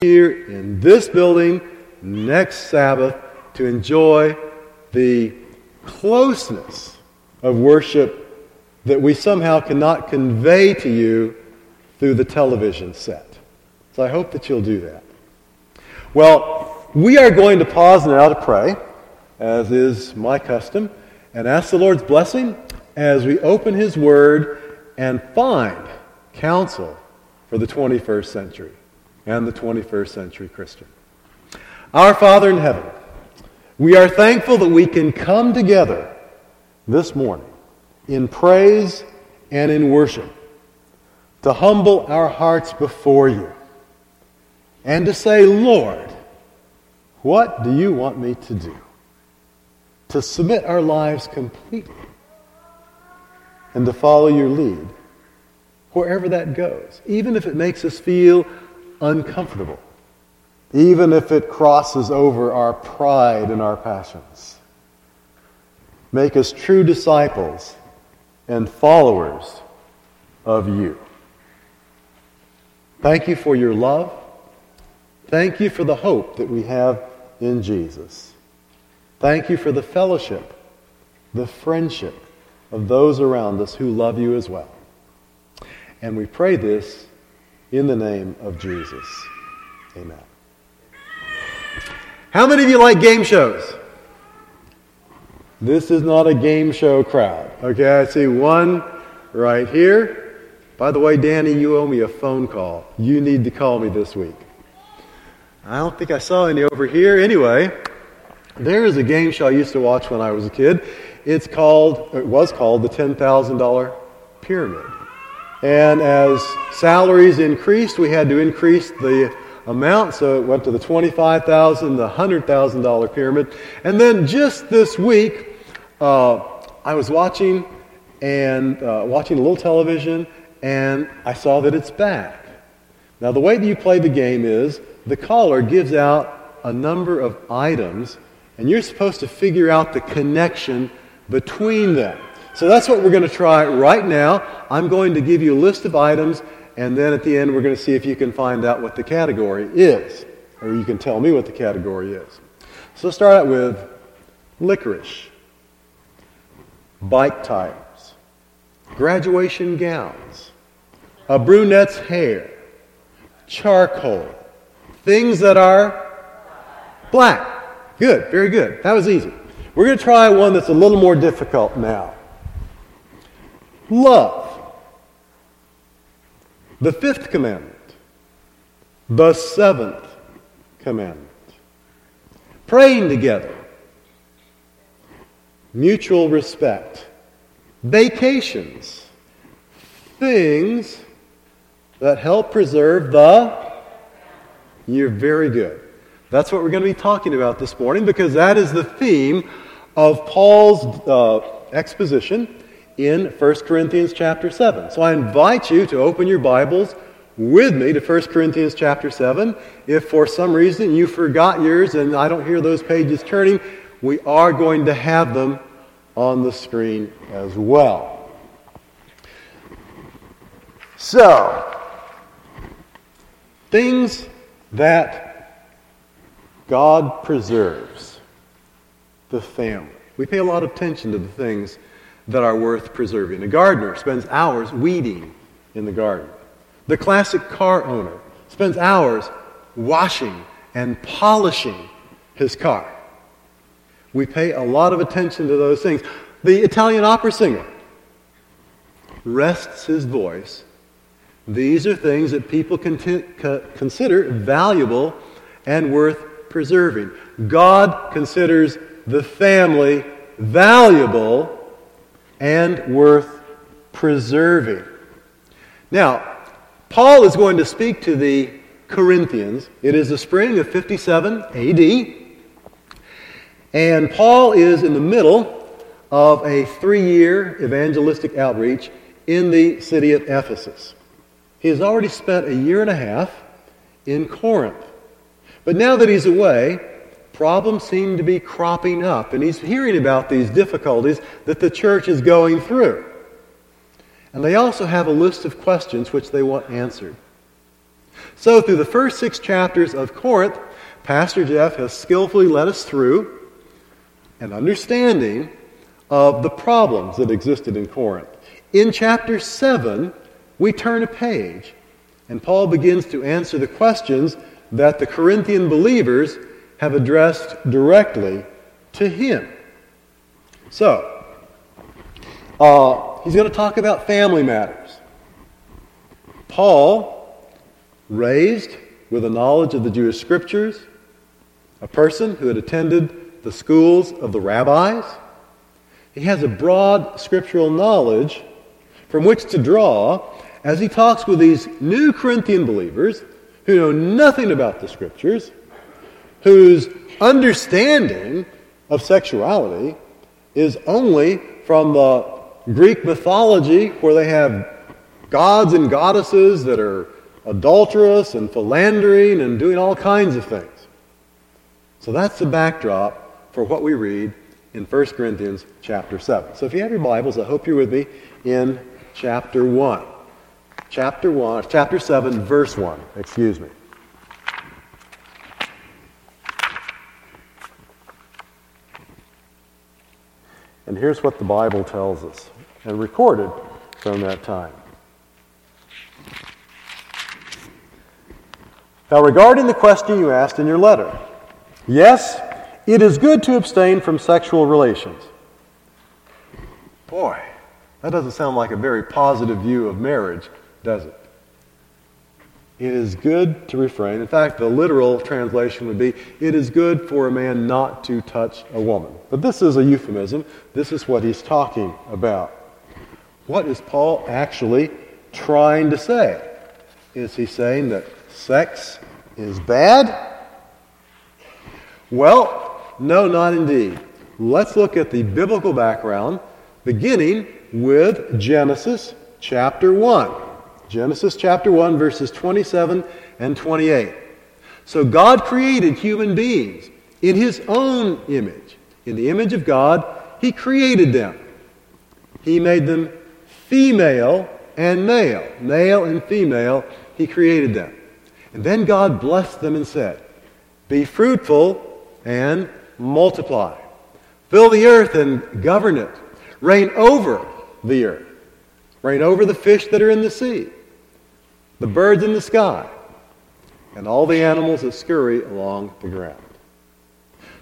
here in this building next Sabbath to enjoy the closeness of worship that we somehow cannot convey to you through the television set. So I hope that you'll do that. Well, we are going to pause now to pray, as is my custom, and ask the Lord's blessing as we open His Word and find counsel for the 21st century and the 21st century Christian. Our Father in heaven, we are thankful that we can come together this morning in praise and in worship to humble our hearts before you and to say, Lord, what do you want me to do? To submit our lives completely and to follow your lead wherever that goes, even if it makes us feel uncomfortable, even if it crosses over our pride and our passions. Make us true disciples and followers of you. Thank you for your love. Thank you for the hope that we have in Jesus. Thank you for the fellowship, the friendship of those around us who love you as well. And we pray this in the name of Jesus. Amen. How many of you like game shows? This is not a game show crowd. Okay, I see one right here. By the way, Danny, you owe me a phone call. You need to call me this week. I don't think I saw any over here. Anyway, there is a game show I used to watch when I was a kid. It was called the $10,000 Pyramid. And as salaries increased, we had to increase the amount, so it went to the $25,000, the $100,000 pyramid. And then just this week, I was watching a little television, and I saw that it's back. Now, the way that you play the game is the caller gives out a number of items, and you're supposed to figure out the connection between them. So that's what we're going to try right now. I'm going to give you a list of items, and then at the end we're going to see if you can find out what the category is, or you can tell me what the category is. So let's start out with licorice, bike tires, graduation gowns, a brunette's hair, charcoal, things that are black. Good, very good. That was easy. We're going to try one that's a little more difficult now. Love, the fifth commandment, the seventh commandment, praying together, mutual respect, vacations, things that help preserve the... You're very good. That's what we're going to be talking about this morning, because that is the theme of Paul's exposition in 1 Corinthians chapter 7. So I invite you to open your Bibles with me to 1 Corinthians chapter 7. If for some reason you forgot yours and I don't hear those pages turning, we are going to have them on the screen as well. So, things that God preserves, the family. We pay a lot of attention to the things that are worth preserving. A gardener spends hours weeding in the garden. The classic car owner spends hours washing and polishing his car. We pay a lot of attention to those things. The Italian opera singer rests his voice. These are things that people consider valuable and worth preserving. God considers the family valuable and worth preserving. Now, Paul is going to speak to the Corinthians. It is the spring of 57 AD. And Paul is in the middle of a 3-year evangelistic outreach in the city of Ephesus. He has already spent a 1.5 years in Corinth. But now that he's away, problems seem to be cropping up, and he's hearing about these difficulties that the church is going through. And they also have a list of questions which they want answered. So through the first 6 chapters of Corinth, Pastor Jeff has skillfully led us through an understanding of the problems that existed in Corinth. In chapter 7, we turn a page, and Paul begins to answer the questions that the Corinthian believers have addressed directly to him. So, he's going to talk about family matters. Paul, raised with a knowledge of the Jewish scriptures, a person who had attended the schools of the rabbis, he has a broad scriptural knowledge from which to draw as he talks with these new Corinthian believers who know nothing about the scriptures, whose understanding of sexuality is only from the Greek mythology where they have gods and goddesses that are adulterous and philandering and doing all kinds of things. So that's the backdrop for what we read in 1 Corinthians chapter 7. So if you have your Bibles, I hope you're with me in chapter 1. Chapter 7, verse 1. And here's what the Bible tells us, and recorded from that time. Now, regarding the question you asked in your letter, yes, it is good to abstain from sexual relations. Boy, that doesn't sound like a very positive view of marriage, does it? It is good to refrain. In fact, the literal translation would be, it is good for a man not to touch a woman. But this is a euphemism. This is what he's talking about. What is Paul actually trying to say? Is he saying that sex is bad? Well, no, not indeed. Let's look at the biblical background, beginning with Genesis chapter 1. Genesis chapter 1, verses 27 and 28. So God created human beings in His own image. In the image of God, He created them. He made them female and male. Male and female, He created them. And then God blessed them and said, "Be fruitful and multiply. Fill the earth and govern it. Reign over the earth. Reign over the fish that are in the sea, the birds in the sky, and all the animals that scurry along the ground."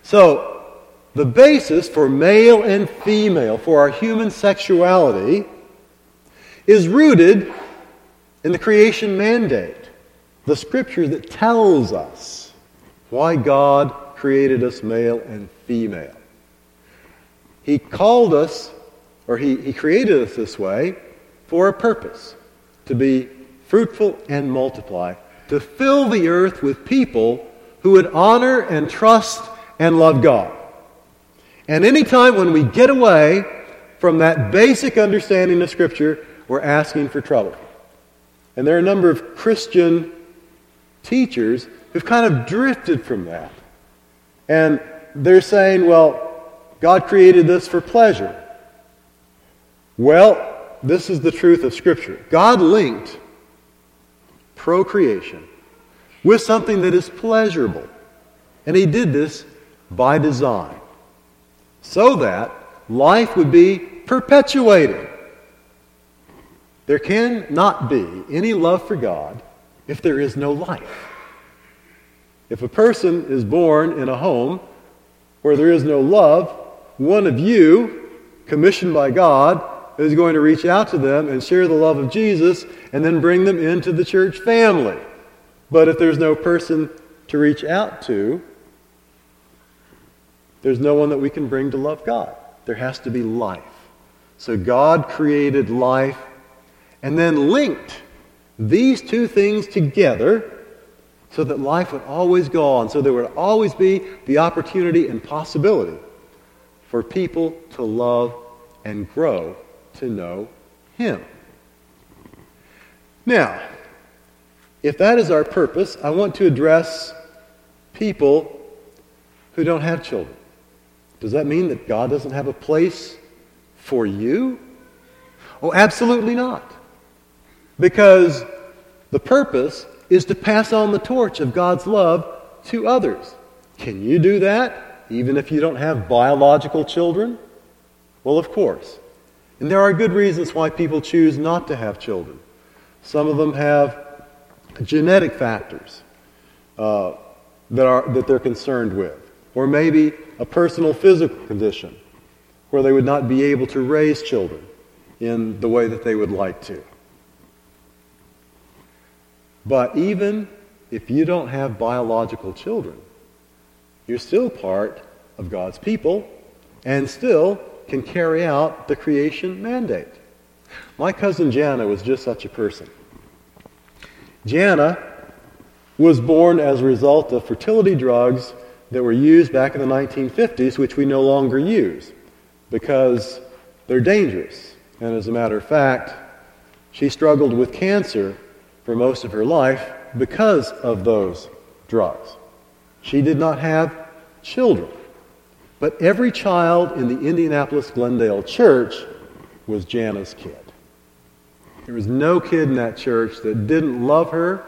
So, the basis for male and female, for our human sexuality, is rooted in the creation mandate, the scripture that tells us why God created us male and female. He called us, or He created us this way, for a purpose, to be fruitful and multiply, to fill the earth with people who would honor and trust and love God. And any time when we get away from that basic understanding of Scripture, we're asking for trouble. And there are a number of Christian teachers who've kind of drifted from that. And they're saying, well, God created this for pleasure. Well, this is the truth of Scripture. God linked procreation with something that is pleasurable. And He did this by design, so that life would be perpetuated. There can not be any love for God if there is no life. If a person is born in a home where there is no love, one of you, commissioned by God, is going to reach out to them and share the love of Jesus and then bring them into the church family. But if there's no person to reach out to, there's no one that we can bring to love God. There has to be life. So God created life and then linked these two things together so that life would always go on, so there would always be the opportunity and possibility for people to love and grow to know Him. Now, if that is our purpose, I want to address people who don't have children. Does that mean that God doesn't have a place for you? Oh, absolutely not. Because the purpose is to pass on the torch of God's love to others. Can you do that, even if you don't have biological children? Well, of course. And there are good reasons why people choose not to have children. Some of them have genetic factors that they're concerned with, or maybe a personal physical condition where they would not be able to raise children in the way that they would like to. But even if you don't have biological children, you're still part of God's people and still can carry out the creation mandate. My cousin Jana was just such a person. Jana was born as a result of fertility drugs that were used back in the 1950s, which we no longer use because they're dangerous. And as a matter of fact, she struggled with cancer for most of her life because of those drugs. She did not have children. But every child in the Indianapolis Glendale church was Jana's kid. There was no kid in that church that didn't love her.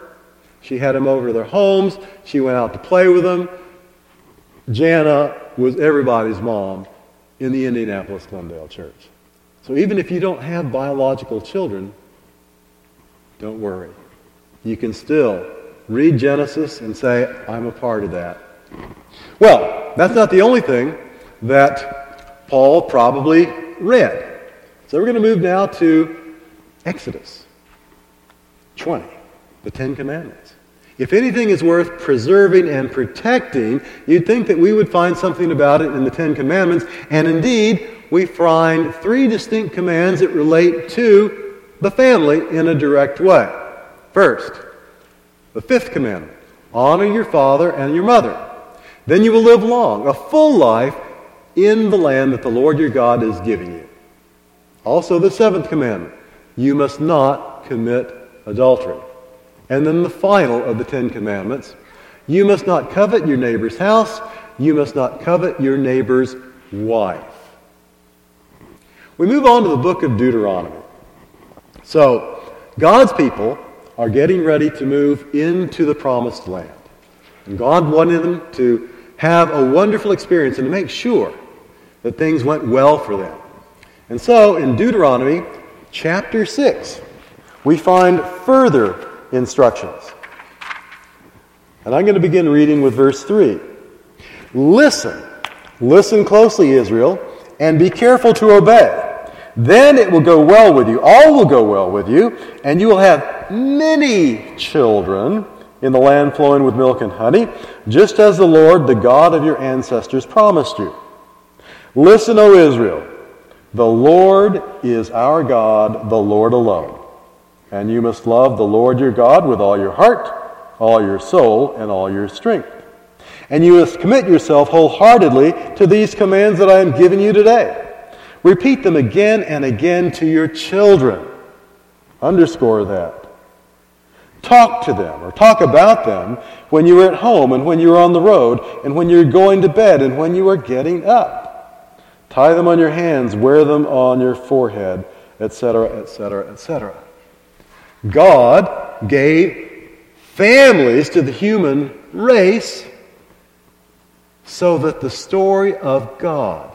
She had them over to their homes. She went out to play with them. Jana was everybody's mom in the Indianapolis Glendale church. So even if you don't have biological children, don't worry. You can still read Genesis and say, I'm a part of that. Well, that's not the only thing that Paul probably read. So we're going to move now to Exodus 20, the Ten Commandments. If anything is worth preserving and protecting, you'd think that we would find something about it in the Ten Commandments, and indeed, we find three distinct commands that relate to the family in a direct way. First, the fifth commandment, honor your father and your mother. Then you will live long, a full life, in the land that the Lord your God is giving you. Also the seventh commandment, you must not commit adultery. And then the final of the Ten Commandments, you must not covet your neighbor's house, you must not covet your neighbor's wife. We move on to the book of Deuteronomy. So, God's people are getting ready to move into the promised land. And God wanted them to have a wonderful experience and to make sure that things went well for them. And so, in Deuteronomy chapter 6, we find further instructions. And I'm going to begin reading with verse 3. Listen closely, Israel, and be careful to obey. Then it will go well with you. All will go well with you, and you will have many children in the land flowing with milk and honey, just as the Lord, the God of your ancestors, promised you. Listen, O Israel, the Lord is our God, the Lord alone. And you must love the Lord your God with all your heart, all your soul, and all your strength. And you must commit yourself wholeheartedly to these commands that I am giving you today. Repeat them again and again to your children. Underscore that. Talk to them or talk about them when you are at home and when you are on the road and when you are going to bed and when you are getting up. Tie them on your hands, wear them on your forehead, etc., etc., etc. God gave families to the human race so that the story of God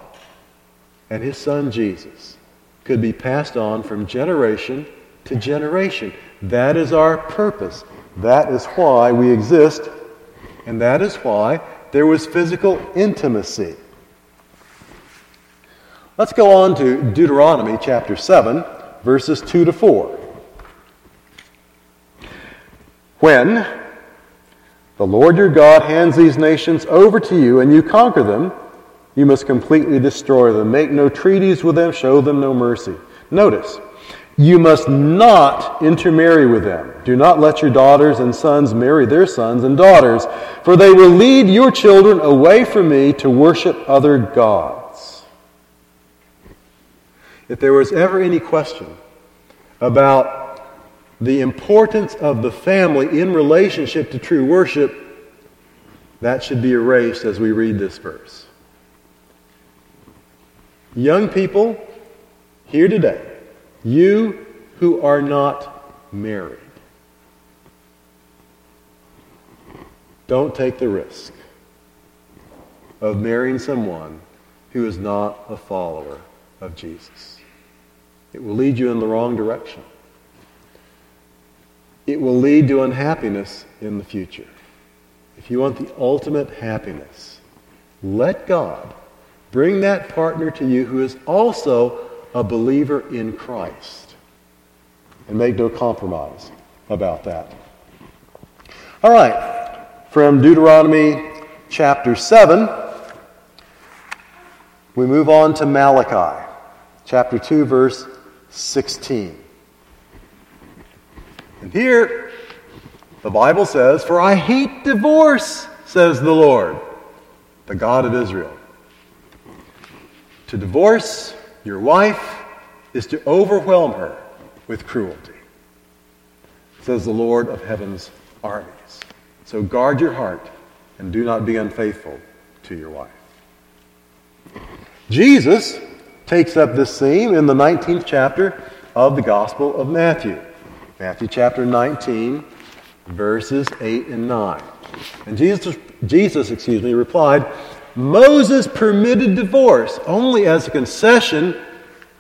and his son Jesus could be passed on from generation to generation. That is our purpose. That is why we exist, and that is why there was physical intimacy. Let's go on to Deuteronomy chapter 7, verses 2 to 4. When the Lord your God hands these nations over to you and you conquer them, you must completely destroy them. Make no treaties with them. Show them no mercy. Notice, you must not intermarry with them. Do not let your daughters and sons marry their sons and daughters, for they will lead your children away from me to worship other gods. If there was ever any question about the importance of the family in relationship to true worship, that should be erased as we read this verse. Young people here today, you who are not married, Don't take the risk of marrying someone who is not a follower of Jesus. It will lead you in the wrong direction. It will lead to unhappiness in the future. If you want the ultimate happiness, let God bring that partner to you who is also a believer in Christ. And make no compromise about that. All right, from Deuteronomy chapter 7, we move on to Malachi, chapter 2, verse 16. And here, the Bible says, "For I hate divorce, says the Lord, the God of Israel." To divorce your wife is to overwhelm her with cruelty, says the Lord of heaven's armies. So guard your heart and do not be unfaithful to your wife. Jesus takes up this theme in the 19th chapter of the Gospel of Matthew. Matthew chapter 19, verses 8 and 9. And Jesus replied, "Moses permitted divorce only as a concession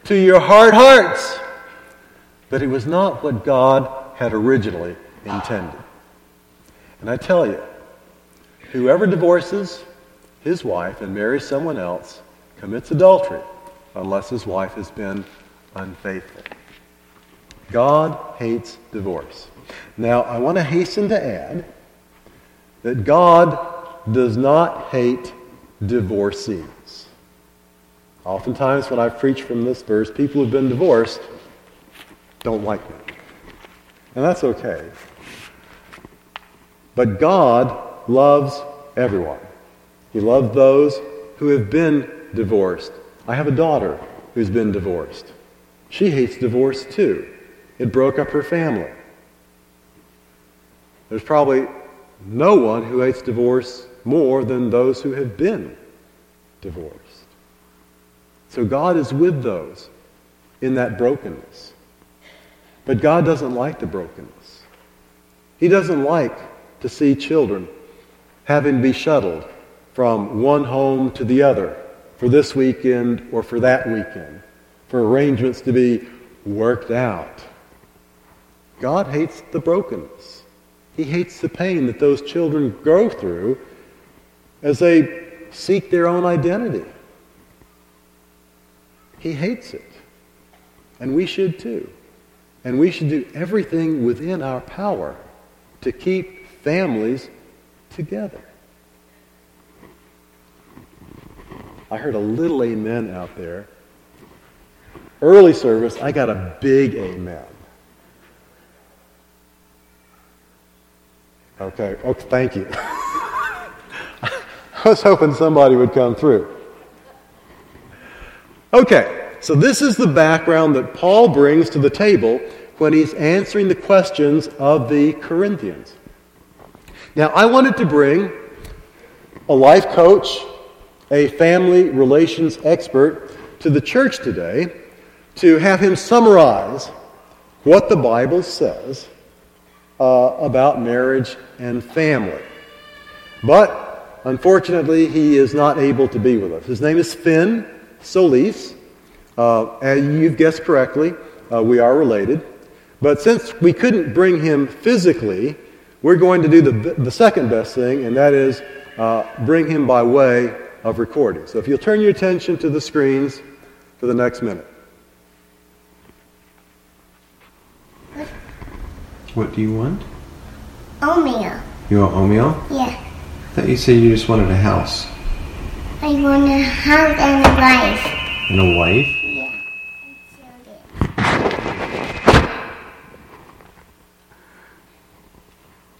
to your hard hearts. But it was not what God had originally intended." And I tell you, whoever divorces his wife and marries someone else commits adultery unless his wife has been unfaithful. God hates divorce. Now, I want to hasten to add that God does not hate divorcees. Oftentimes when I preach from this verse, people who've been divorced don't like me. And that's okay. But God loves everyone. He loves those who have been divorced. I have a daughter who's been divorced. She hates divorce too. It broke up her family. There's probably no one who hates divorce more than those who have been divorced. So God is with those in that brokenness. But God doesn't like the brokenness. He doesn't like to see children having to be shuttled from one home to the other for this weekend or for that weekend, for arrangements to be worked out. God hates the brokenness. He hates the pain that those children go through as they seek their own identity. He hates it. And we should too. And we should do everything within our power to keep families together. I heard a little amen out there. Early service, I got a big amen. Okay, thank you. I was hoping somebody would come through. Okay. So this is the background that Paul brings to the table when he's answering the questions of the Corinthians. Now, I wanted to bring a life coach, a family relations expert to the church today to have him summarize what the Bible says about marriage and family. But, unfortunately, he is not able to be with us. His name is Finn Solis. And you've guessed correctly, we are related. But since we couldn't bring him physically, we're going to do the second best thing, and that is bring him by way of recording. So if you'll turn your attention to the screens for the next minute. What do you want? Oatmeal. You want oatmeal? Yeah. I thought you said you just wanted a house. I want a house and a wife. And a wife?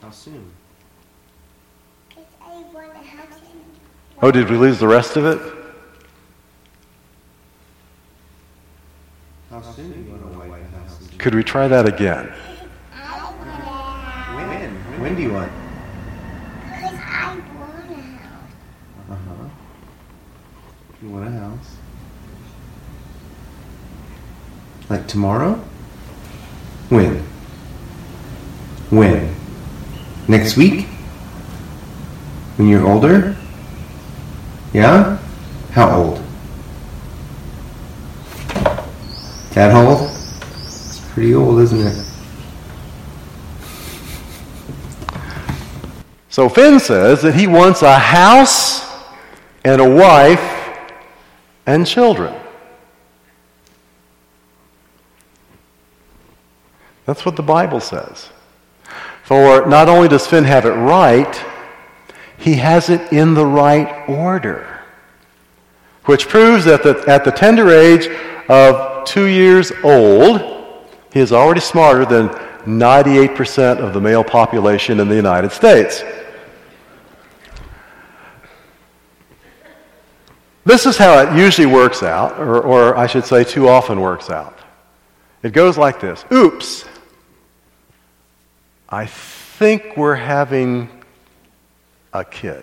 How soon? Oh, did we lose the rest of it? How soon do you want a wife and a house? Could we try that again? When? When do you want? Because I want a house. Uh-huh. You want a house? Like tomorrow? When? Next week? When you're older? Yeah? How old? That old? It's pretty old, isn't it? So Finn says that he wants a house and a wife and children. That's what the Bible says. For not only does Finn have it right, he has it in the right order, which proves that at the tender age of 2 years old, he is already smarter than 98% of the male population in the United States. This is how it usually works out, or I should say too often works out. It goes like this. Oops, I think we're having a kid.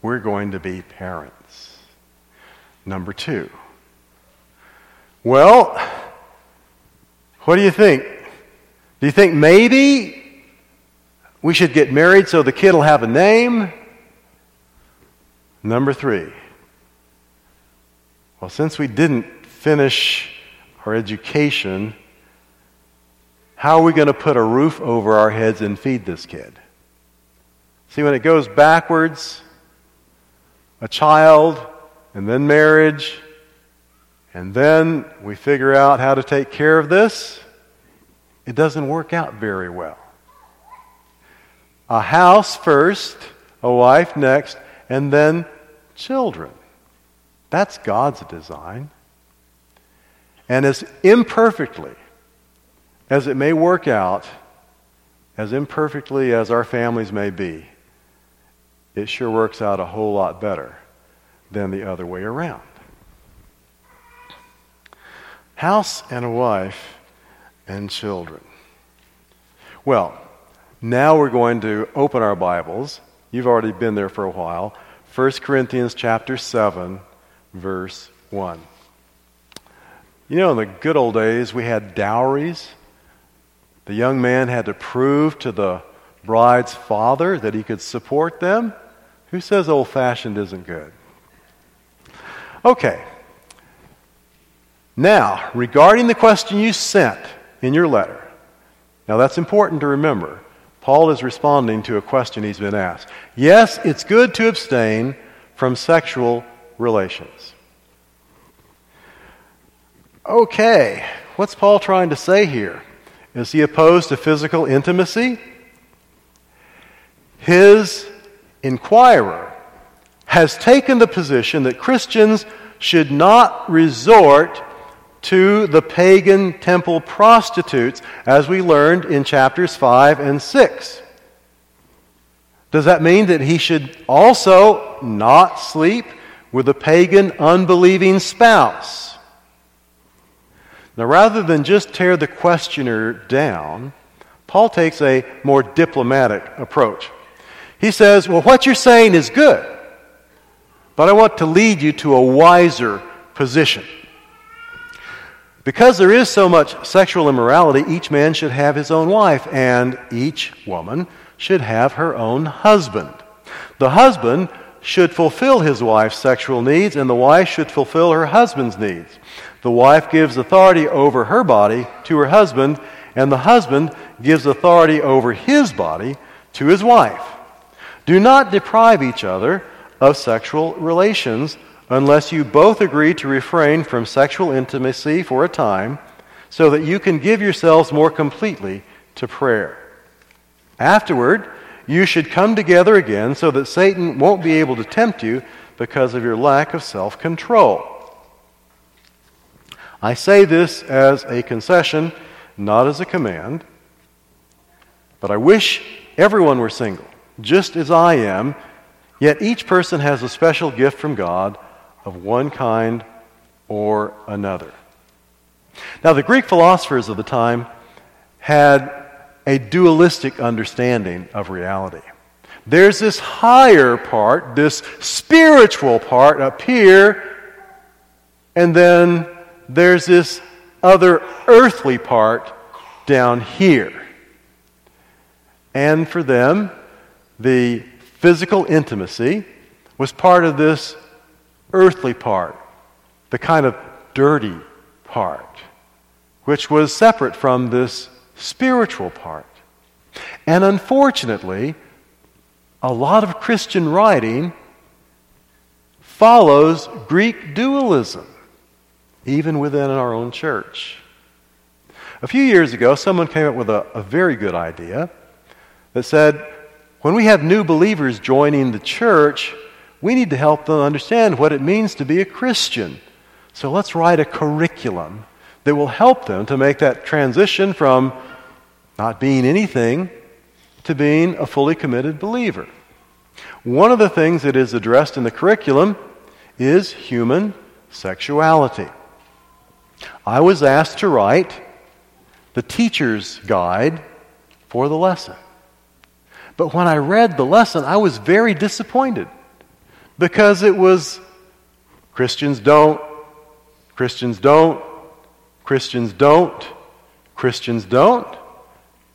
We're going to be parents. Number two. Well, what do you think? Do you think maybe we should get married so the kid will have a name? Number three. Well, since we didn't finish our education, how are we going to put a roof over our heads and feed this kid? See, when it goes backwards, a child, and then marriage, and then we figure out how to take care of this, it doesn't work out very well. A house first, a wife next, and then children. That's God's design. And as imperfectly as it may work out, as imperfectly as our families may be, it sure works out a whole lot better than the other way around. House and a wife and children. Well, now we're going to open our Bibles. You've already been there for a while. 1 Corinthians chapter 7, verse 1. You know, in the good old days, we had dowries. The young man had to prove to the bride's father that he could support them. Who says old-fashioned isn't good? Okay. Now, regarding the question you sent in your letter. Now, that's important to remember. Paul is responding to a question he's been asked. Yes, it's good to abstain from sexual relations. Okay, what's Paul trying to say here? Is he opposed to physical intimacy? His inquirer has taken the position that Christians should not resort to the pagan temple prostitutes, as we learned in chapters 5 and 6. Does that mean that he should also not sleep with a pagan, unbelieving spouse? Now, rather than just tear the questioner down, Paul takes a more diplomatic approach. He says, well, what you're saying is good, but I want to lead you to a wiser position. Because there is so much sexual immorality, each man should have his own wife, and each woman should have her own husband. The husband should fulfill his wife's sexual needs, and the wife should fulfill her husband's needs. The wife gives authority over her body to her husband, and the husband gives authority over his body to his wife. Do not deprive each other of sexual relations unless you both agree to refrain from sexual intimacy for a time so that you can give yourselves more completely to prayer. Afterward, you should come together again so that Satan won't be able to tempt you because of your lack of self-control. I say this as a concession, not as a command, but I wish everyone were single, just as I am, yet each person has a special gift from God of one kind or another. Now, the Greek philosophers of the time had a dualistic understanding of reality. There's this higher part, this spiritual part up here, and then there's this other earthly part down here. And for them, the Physical intimacy was part of this earthly part, the kind of dirty part, which was separate from this spiritual part. And unfortunately, a lot of Christian writing follows Greek dualism, even within our own church. A few years ago, someone came up with a very good idea that said, when we have new believers joining the church, we need to help them understand what it means to be a Christian. So let's write a curriculum that will help them to make that transition from not being anything to being a fully committed believer. One of the things that is addressed in the curriculum is human sexuality. I was asked to write the teacher's guide for the lesson. But when I read the lesson, I was very disappointed because it was Christians don't, Christians don't, Christians don't, Christians don't.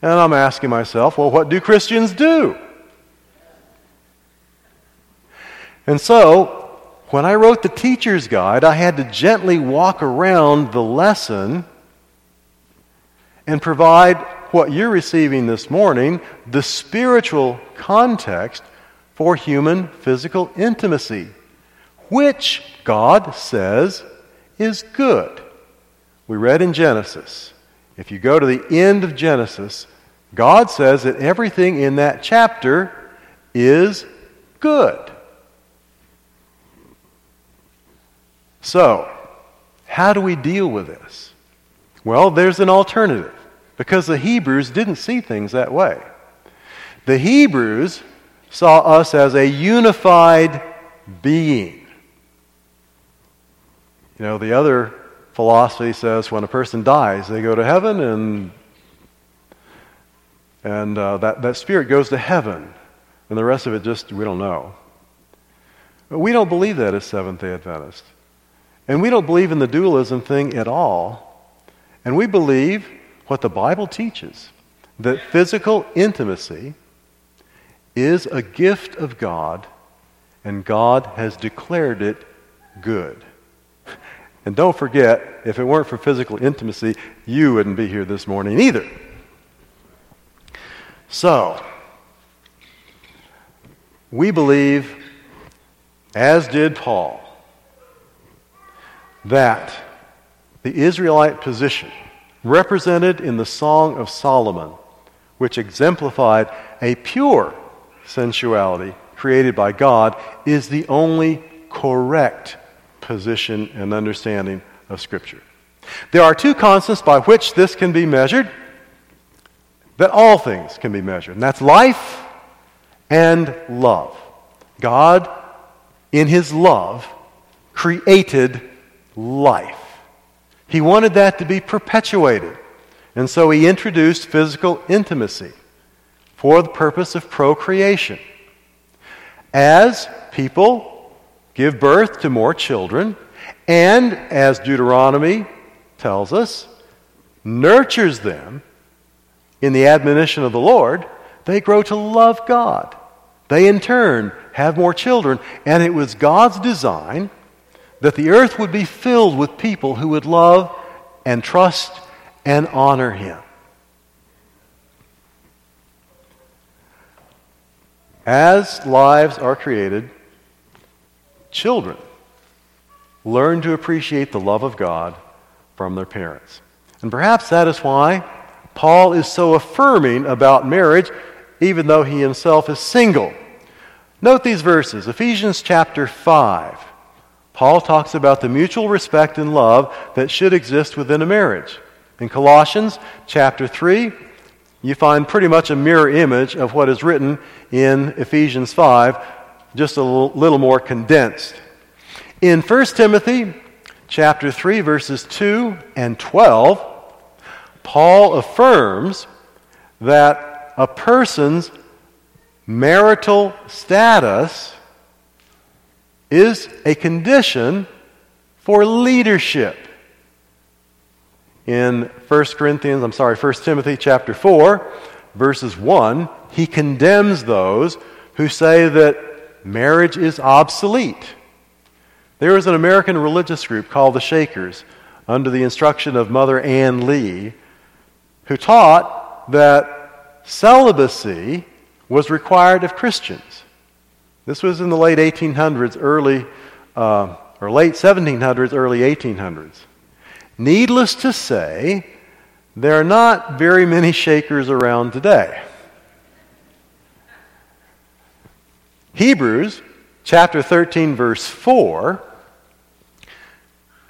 And I'm asking myself, well, what do Christians do? And so, when I wrote the teacher's guide, I had to gently walk around the lesson and provide what you're receiving this morning, the spiritual context for human physical intimacy, which God says is good. We read in Genesis. If you go to the end of Genesis, God says that everything in that chapter is good. So, how do we deal with this? Well, there's an alternative, because the Hebrews didn't see things that way. The Hebrews saw us as a unified being. You know, the other philosophy says when a person dies, they go to heaven, and that spirit goes to heaven, and the rest of it just, we don't know. But we don't believe that as Seventh-day Adventists. And we don't believe in the dualism thing at all. And we believe what the Bible teaches, that physical intimacy is a gift of God, and God has declared it good. And don't forget, if it weren't for physical intimacy, you wouldn't be here this morning either. So, we believe, as did Paul, that the Israelite position, represented in the Song of Solomon, which exemplified a pure sensuality created by God, is the only correct position and understanding of Scripture. There are two constants by which this can be measured, that all things can be measured, and that's life and love. God, in His love, created life. He wanted that to be perpetuated, and so He introduced physical intimacy for the purpose of procreation. As people give birth to more children, and, as Deuteronomy tells us, nurtures them in the admonition of the Lord, they grow to love God. They, in turn, have more children, and it was God's design that the earth would be filled with people who would love and trust and honor Him. As lives are created, children learn to appreciate the love of God from their parents. And perhaps that is why Paul is so affirming about marriage, even though he himself is single. Note these verses. Ephesians chapter 5. Paul talks about the mutual respect and love that should exist within a marriage. In Colossians chapter 3, you find pretty much a mirror image of what is written in Ephesians 5, just a little more condensed. In 1 Timothy chapter 3, verses 2 and 12, Paul affirms that a person's marital status is a condition for leadership. In 1 Timothy chapter 4, verses 1, he condemns those who say that marriage is obsolete. There is an American religious group called the Shakers, under the instruction of Mother Ann Lee, who taught that celibacy was required of Christians. This was in the late 1800s, or late 1700s, early 1800s. Needless to say, there are not very many Shakers around today. Hebrews chapter 13, verse 4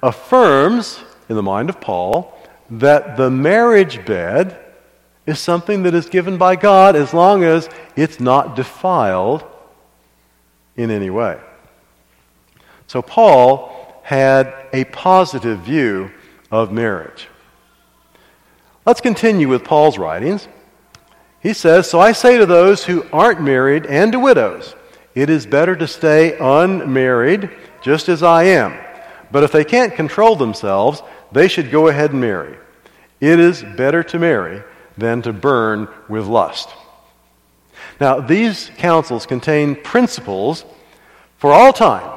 affirms, in the mind of Paul, that the marriage bed is something that is given by God as long as it's not defiled in any way. So Paul had a positive view of marriage. Let's continue with Paul's writings. He says, "So I say to those who aren't married and to widows, it is better to stay unmarried just as I am. But if they can't control themselves, they should go ahead and marry. It is better to marry than to burn with lust." Now, these counsels contain principles for all time.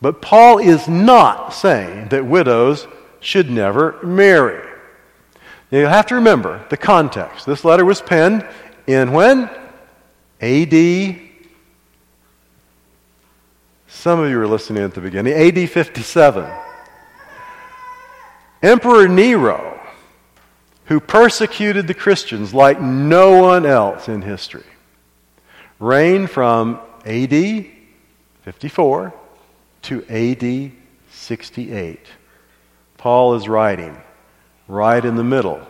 But Paul is not saying that widows should never marry. Now, you'll have to remember the context. This letter was penned in when? A.D. Some of you were listening at the beginning. A.D. 57. Emperor Nero, who persecuted the Christians like no one else in history, reigned from A.D. 54 to A.D. 68. Paul is writing right in the middle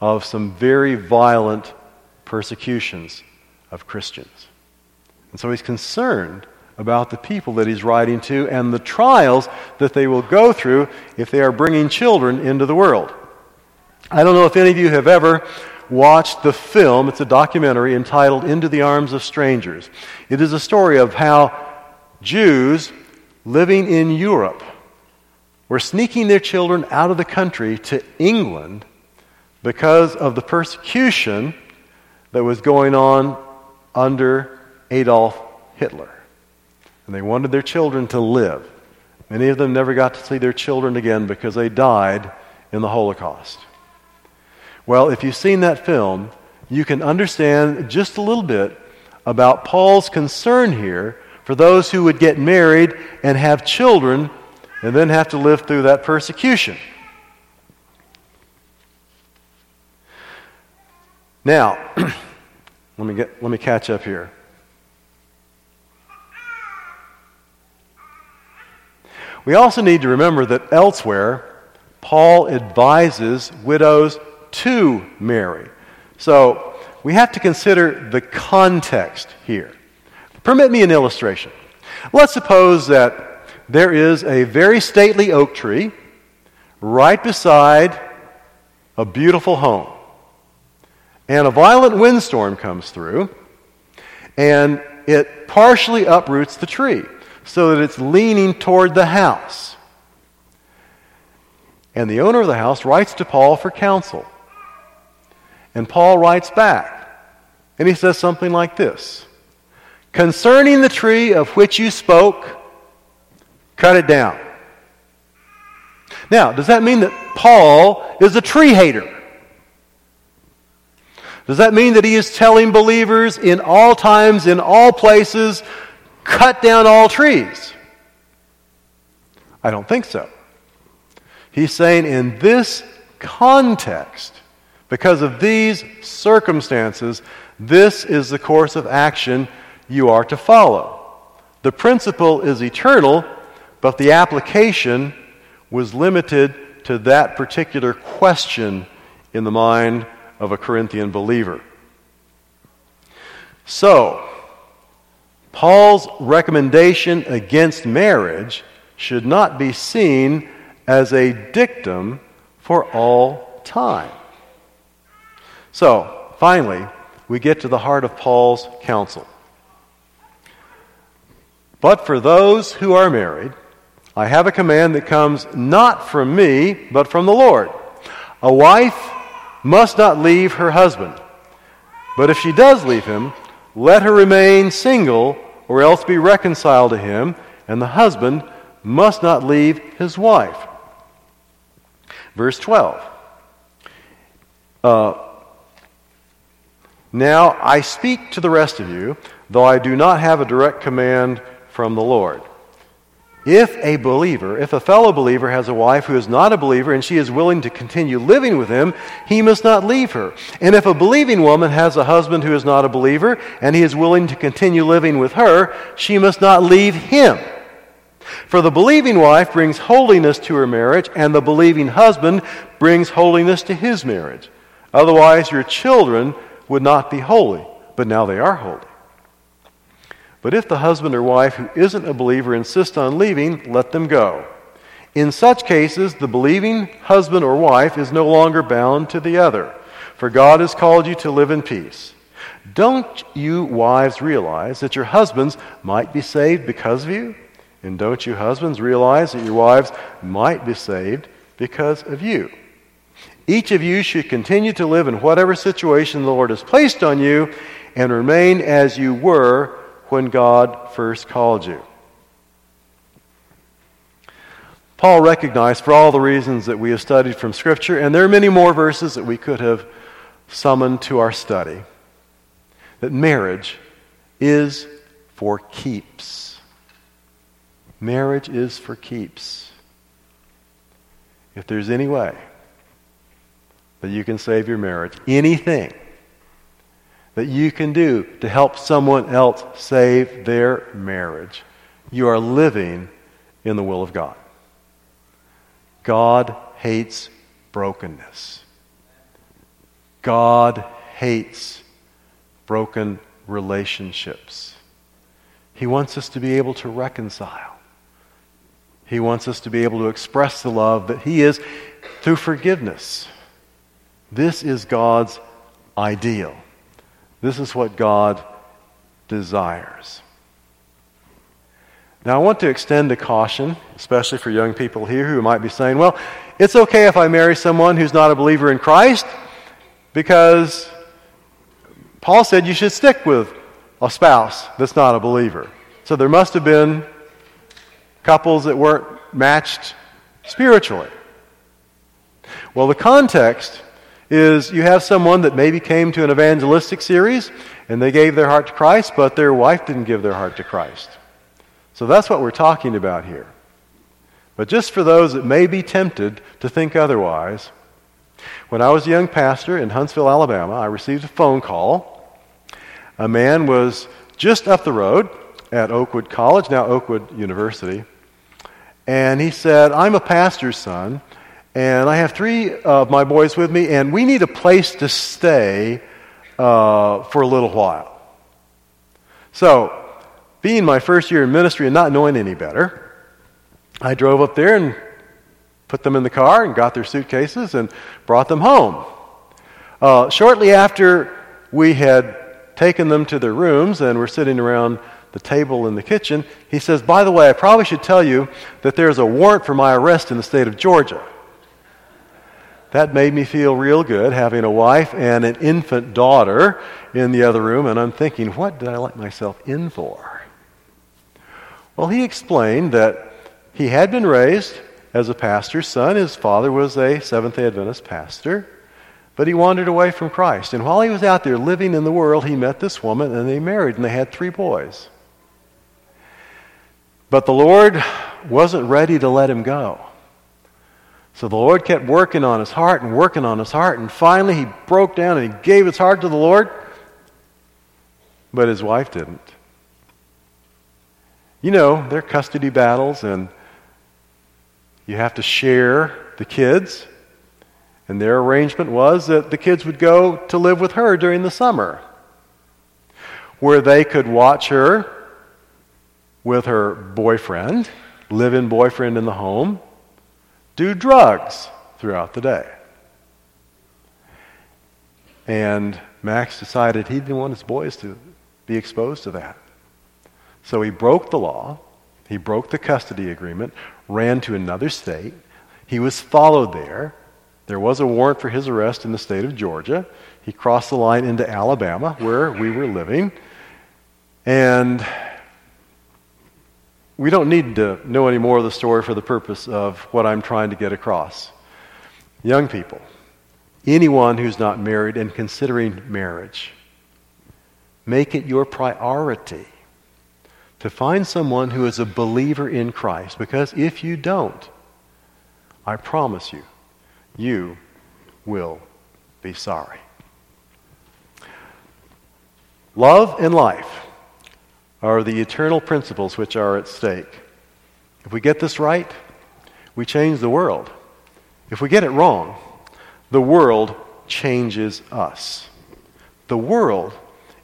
of some very violent persecutions of Christians. And so he's concerned about the people that he's writing to and the trials that they will go through if they are bringing children into the world. I don't know if any of you have ever watched the film. It's a documentary entitled Into the Arms of Strangers. It is a story of how Jews living in Europe were sneaking their children out of the country to England because of the persecution that was going on under Adolf Hitler. And they wanted their children to live. Many of them never got to see their children again because they died in the Holocaust. Well, if you've seen that film, you can understand just a little bit about Paul's concern here for those who would get married and have children and then have to live through that persecution. Now, let me catch up here. We also need to remember that elsewhere, Paul advises widows to marry. So we have to consider the context here. Permit me an illustration. Let's suppose that there is a very stately oak tree right beside a beautiful home. And a violent windstorm comes through, and it partially uproots the tree, so that it's leaning toward the house. And the owner of the house writes to Paul for counsel. And Paul writes back, and he says something like this: "Concerning the tree of which you spoke, cut it down." Now, does that mean that Paul is a tree hater? Does that mean that he is telling believers in all times, in all places, cut down all trees? I don't think so. He's saying in this context, because of these circumstances, this is the course of action you are to follow. The principle is eternal, but the application was limited to that particular question in the mind of a Corinthian believer. So, Paul's recommendation against marriage should not be seen as a dictum for all time. So, finally, we get to the heart of Paul's counsel. "But for those who are married, I have a command that comes not from me, but from the Lord. A wife must not leave her husband, but if she does leave him, let her remain single or else be reconciled to him, and the husband must not leave his wife. Verse 12. Now I speak to the rest of you, though I do not have a direct command from the Lord. If a fellow believer has a wife who is not a believer and she is willing to continue living with him, he must not leave her. And if a believing woman has a husband who is not a believer and he is willing to continue living with her, she must not leave him. For the believing wife brings holiness to her marriage, and the believing husband brings holiness to his marriage. Otherwise, your children would not be holy, but now they are holy. But if the husband or wife who isn't a believer insists on leaving, let them go. In such cases, the believing husband or wife is no longer bound to the other, for God has called you to live in peace. Don't you wives realize that your husbands might be saved because of you? And don't you husbands realize that your wives might be saved because of you? Each of you should continue to live in whatever situation the Lord has placed on you and remain as you were when God first called you. Paul recognized, for all the reasons that we have studied from Scripture, and there are many more verses that we could have summoned to our study, that marriage is for keeps. Marriage is for keeps. If there's any way that you can save your marriage, anything that you can do to help someone else save their marriage, you are living in the will of God. God hates brokenness. God hates broken relationships. He wants us to be able to reconcile. He wants us to be able to express the love that He is through forgiveness. This is God's ideal. This is what God desires. Now I want to extend a caution, especially for young people here who might be saying, well, it's okay if I marry someone who's not a believer in Christ, because Paul said you should stick with a spouse that's not a believer. So there must have been couples that weren't matched spiritually. Well, the context is you have someone that maybe came to an evangelistic series and they gave their heart to Christ, but their wife didn't give their heart to Christ. So that's what we're talking about here. But just for those that may be tempted to think otherwise, when I was a young pastor in Huntsville, Alabama, I received a phone call. A man was just up the road at Oakwood College, now Oakwood University, and he said, I'm a pastor's son, and I have three of my boys with me, and we need a place to stay for a little while. So, being my first year in ministry and not knowing any better, I drove up there and put them in the car and got their suitcases and brought them home. Shortly after we had taken them to their rooms and were sitting around the table in the kitchen, he says, by the way, I probably should tell you that there's a warrant for my arrest in the state of Georgia. That made me feel real good, having a wife and an infant daughter in the other room, and I'm thinking, what did I let myself in for? Well, he explained that he had been raised as a pastor's son. His father was a Seventh-day Adventist pastor, but he wandered away from Christ. And while he was out there living in the world, he met this woman, and they married, and they had three boys. But the Lord wasn't ready to let him go. So the Lord kept working on his heart and working on his heart, and finally he broke down and he gave his heart to the Lord, but his wife didn't. You know, there are custody battles, and you have to share the kids, and their arrangement was that the kids would go to live with her during the summer, where they could watch her with her boyfriend, live-in boyfriend in the home, do drugs throughout the day. And Max decided he didn't want his boys to be exposed to that. So he broke the law, he broke the custody agreement, ran to another state, he was followed there, there was a warrant for his arrest in the state of Georgia, he crossed the line into Alabama where we were living, And we don't need to know any more of the story for the purpose of what I'm trying to get across. Young people, anyone who's not married and considering marriage, make it your priority to find someone who is a believer in Christ. Because if you don't, I promise you, you will be sorry. Love and life are the eternal principles which are at stake. If we get this right, we change the world. If we get it wrong, the world changes us. The world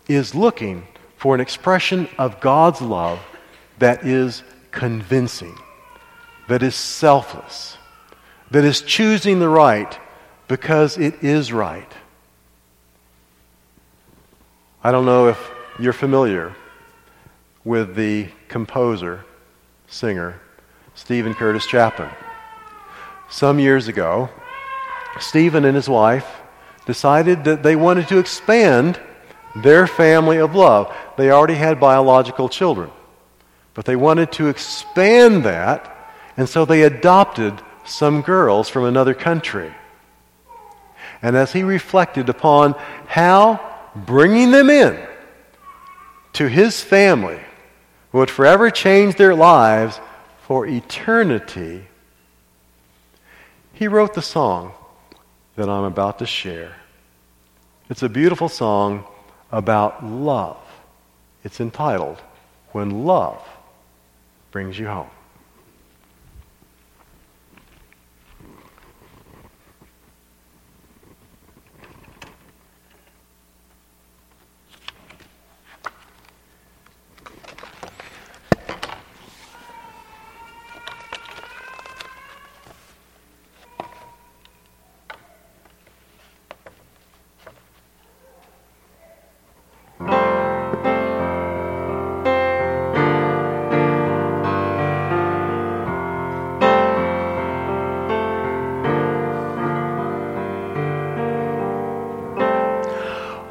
is looking for an expression of God's love that is convincing, that is selfless, that is choosing the right because it is right. I don't know if you're familiar with the composer, singer, Stephen Curtis Chapman. Some years ago, Stephen and his wife decided that they wanted to expand their family of love. They already had biological children, but they wanted to expand that, and so they adopted some girls from another country. And as he reflected upon how bringing them in to his family would forever change their lives for eternity, he wrote the song that I'm about to share. It's a beautiful song about love. It's entitled, When Love Brings You Home.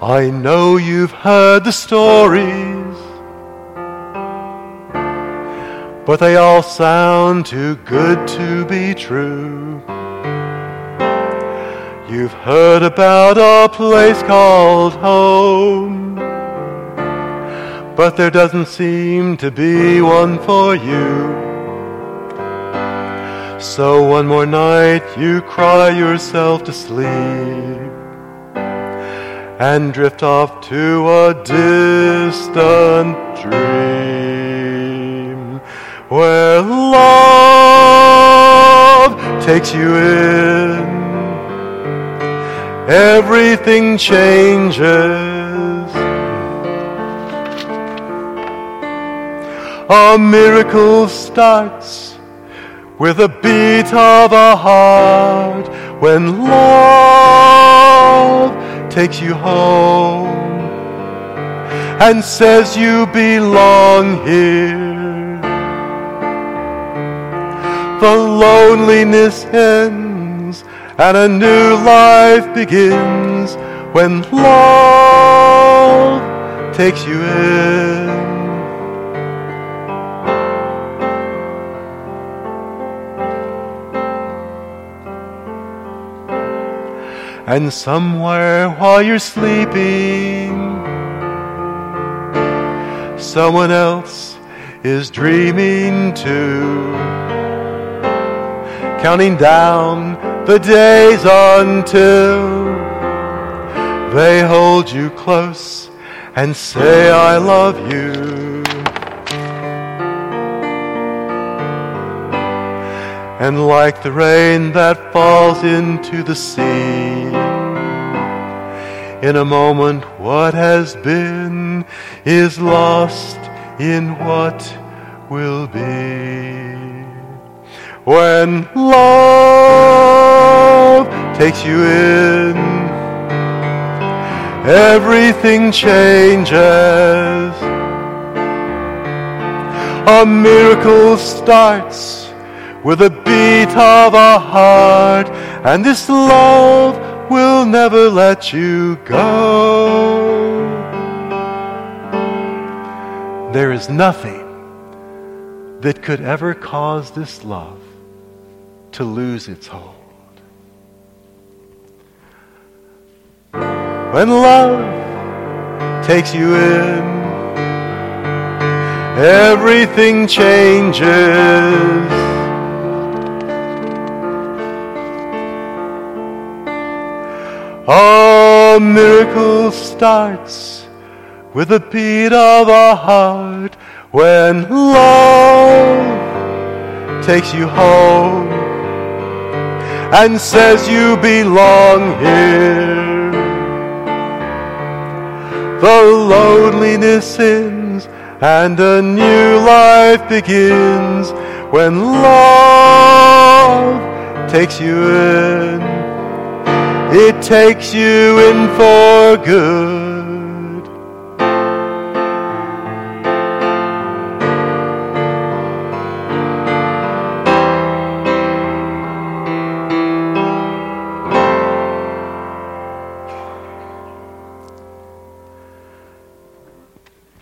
I know you've heard the stories, but they all sound too good to be true. You've heard about a place called home, but there doesn't seem to be one for you. So one more night you cry yourself to sleep and drift off to a distant dream where love takes you in. Everything changes. A miracle starts with a beat of a heart when love takes you home and says you belong here. The loneliness ends and a new life begins when love takes you in. And somewhere while you're sleeping, someone else is dreaming too, counting down the days until they hold you close and say, I love you. And like the rain that falls into the sea, in a moment what has been is lost in what will be. When love takes you in, everything changes. A miracle starts with a beat of a heart, and this love will never let you go. There is nothing that could ever cause this love to lose its hold. When love takes you in, everything changes. A miracle starts with a beat of a heart when love takes you home and says you belong here. The loneliness ends and a new life begins when love takes you in. It takes you in for good.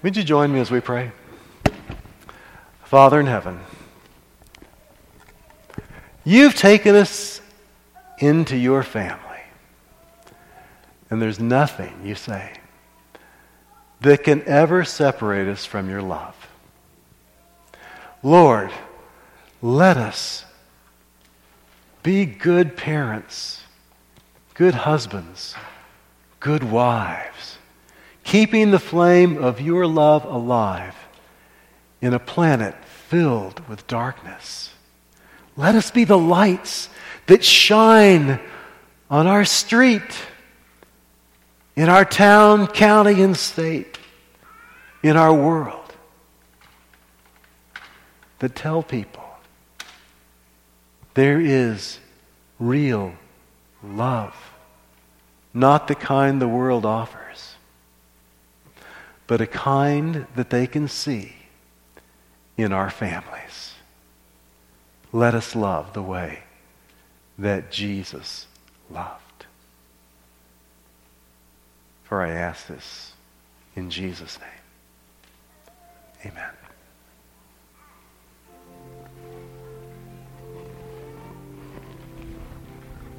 Would you join me as we pray? Father in heaven, you've taken us into your family, and there's nothing, you say, that can ever separate us from your love. Lord, let us be good parents, good husbands, good wives, keeping the flame of your love alive in a planet filled with darkness. Let us be the lights that shine on our street, in our town, county, and state, in our world, that tell people there is real love, not the kind the world offers, but a kind that they can see in our families. Let us love the way that Jesus loved. For I ask this in Jesus' name. Amen.